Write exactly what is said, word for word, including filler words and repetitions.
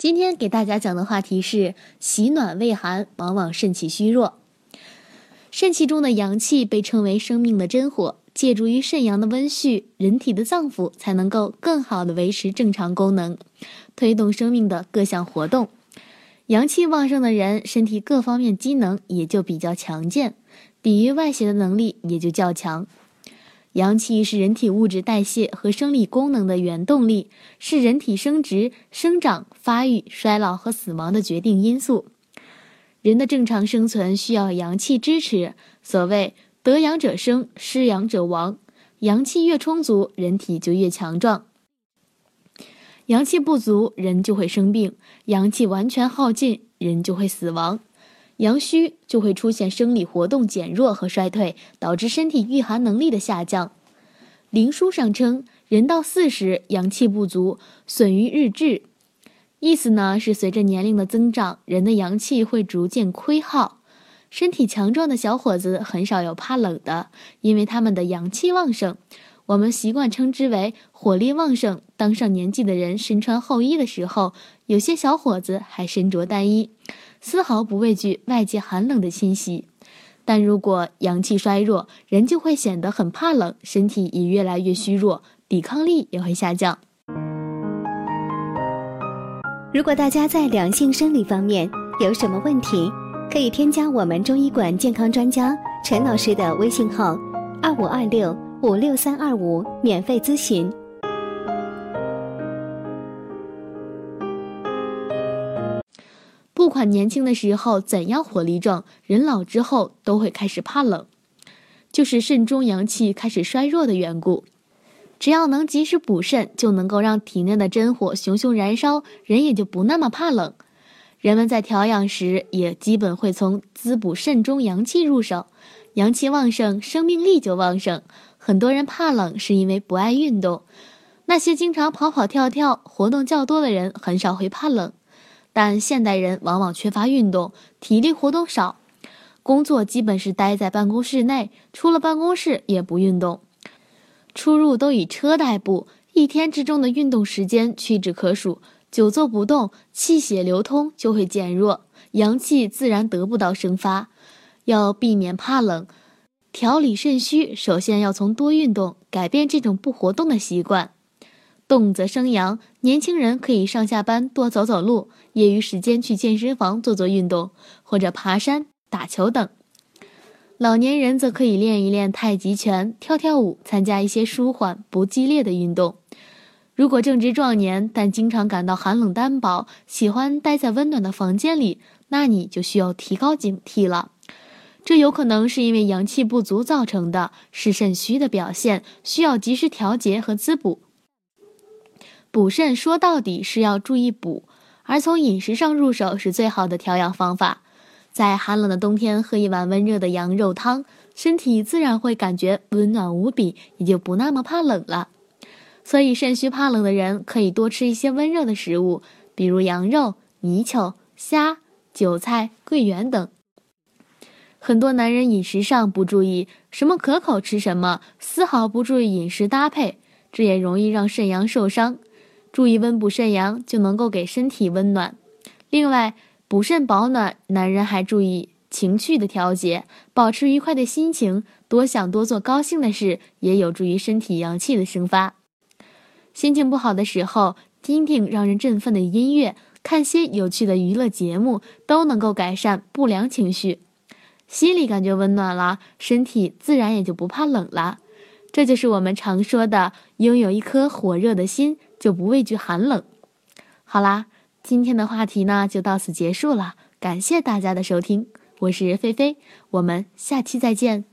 今天给大家讲的话题是喜暖胃寒，往往肾气虚弱。肾气中的阳气被称为生命的真火，借助于肾阳的温煦，人体的脏腑才能够更好的维持正常功能，推动生命的各项活动。阳气旺盛的人，身体各方面机能也就比较强健，抵御外邪的能力也就较强。阳气是人体物质代谢和生理功能的原动力，是人体生殖、生长、发育、衰老和死亡的决定因素。人的正常生存需要阳气支持，所谓得阳者生，失阳者亡。阳气越充足，人体就越强壮。阳气不足，人就会生病；阳气完全耗尽，人就会死亡。阳虚就会出现生理活动减弱和衰退，导致身体御寒能力的下降。灵枢上称，人到四十，阳气不足，损于日志。意思呢是随着年龄的增长，人的阳气会逐渐亏耗。身体强壮的小伙子很少有怕冷的，因为他们的阳气旺盛。我们习惯称之为火力旺盛。当上年纪的人身穿厚衣的时候，有些小伙子还身着单衣，丝毫不畏惧外界寒冷的侵袭。但如果阳气衰弱，人就会显得很怕冷，身体也越来越虚弱，抵抗力也会下降。如果大家在两性生理方面有什么问题，可以添加我们中医馆健康专家陈老师的微信号二五二六五六三二五免费咨询。不管年轻的时候怎样火力壮，人老之后都会开始怕冷，就是肾中阳气开始衰弱的缘故。只要能及时补肾，就能够让体内的真火熊熊燃烧，人也就不那么怕冷。人们在调养时也基本会从滋补肾中阳气入手，阳气旺盛，生命力就旺盛。很多人怕冷是因为不爱运动，那些经常跑跑跳跳、活动较多的人很少会怕冷，但现代人往往缺乏运动，体力活动少，工作基本是待在办公室内，出了办公室也不运动，出入都以车代步，一天之中的运动时间屈指可数。久坐不动，气血流通就会减弱，阳气自然得不到生发。要避免怕冷，调理肾虚，首先要从多运动，改变这种不活动的习惯。动则生阳，年轻人可以上下班多走走路，业余时间去健身房做做运动，或者爬山、打球等。老年人则可以练一练太极拳、跳跳舞，参加一些舒缓不激烈的运动。如果正值壮年，但经常感到寒冷单薄，喜欢待在温暖的房间里，那你就需要提高警惕了。这有可能是因为阳气不足造成的，是肾虚的表现，需要及时调节和滋补。补肾说到底是要注意补，而从饮食上入手是最好的调养方法。在寒冷的冬天，喝一碗温热的羊肉汤，身体自然会感觉温暖无比，也就不那么怕冷了。所以肾虚怕冷的人可以多吃一些温热的食物，比如羊肉、泥鳅、虾、韭菜、桂圆等。很多男人饮食上不注意，什么可口吃什么，丝毫不注意饮食搭配，这也容易让肾阳受伤。注意温补肾阳，就能够给身体温暖。另外，补肾保暖，男人还注意情绪的调节，保持愉快的心情，多想多做高兴的事，也有助于身体阳气的生发。心情不好的时候，听听让人振奋的音乐，看些有趣的娱乐节目，都能够改善不良情绪。心里感觉温暖了，身体自然也就不怕冷了。这就是我们常说的拥有一颗火热的心，就不畏惧寒冷。好啦，今天的话题呢就到此结束了，感谢大家的收听，我是菲菲，我们下期再见。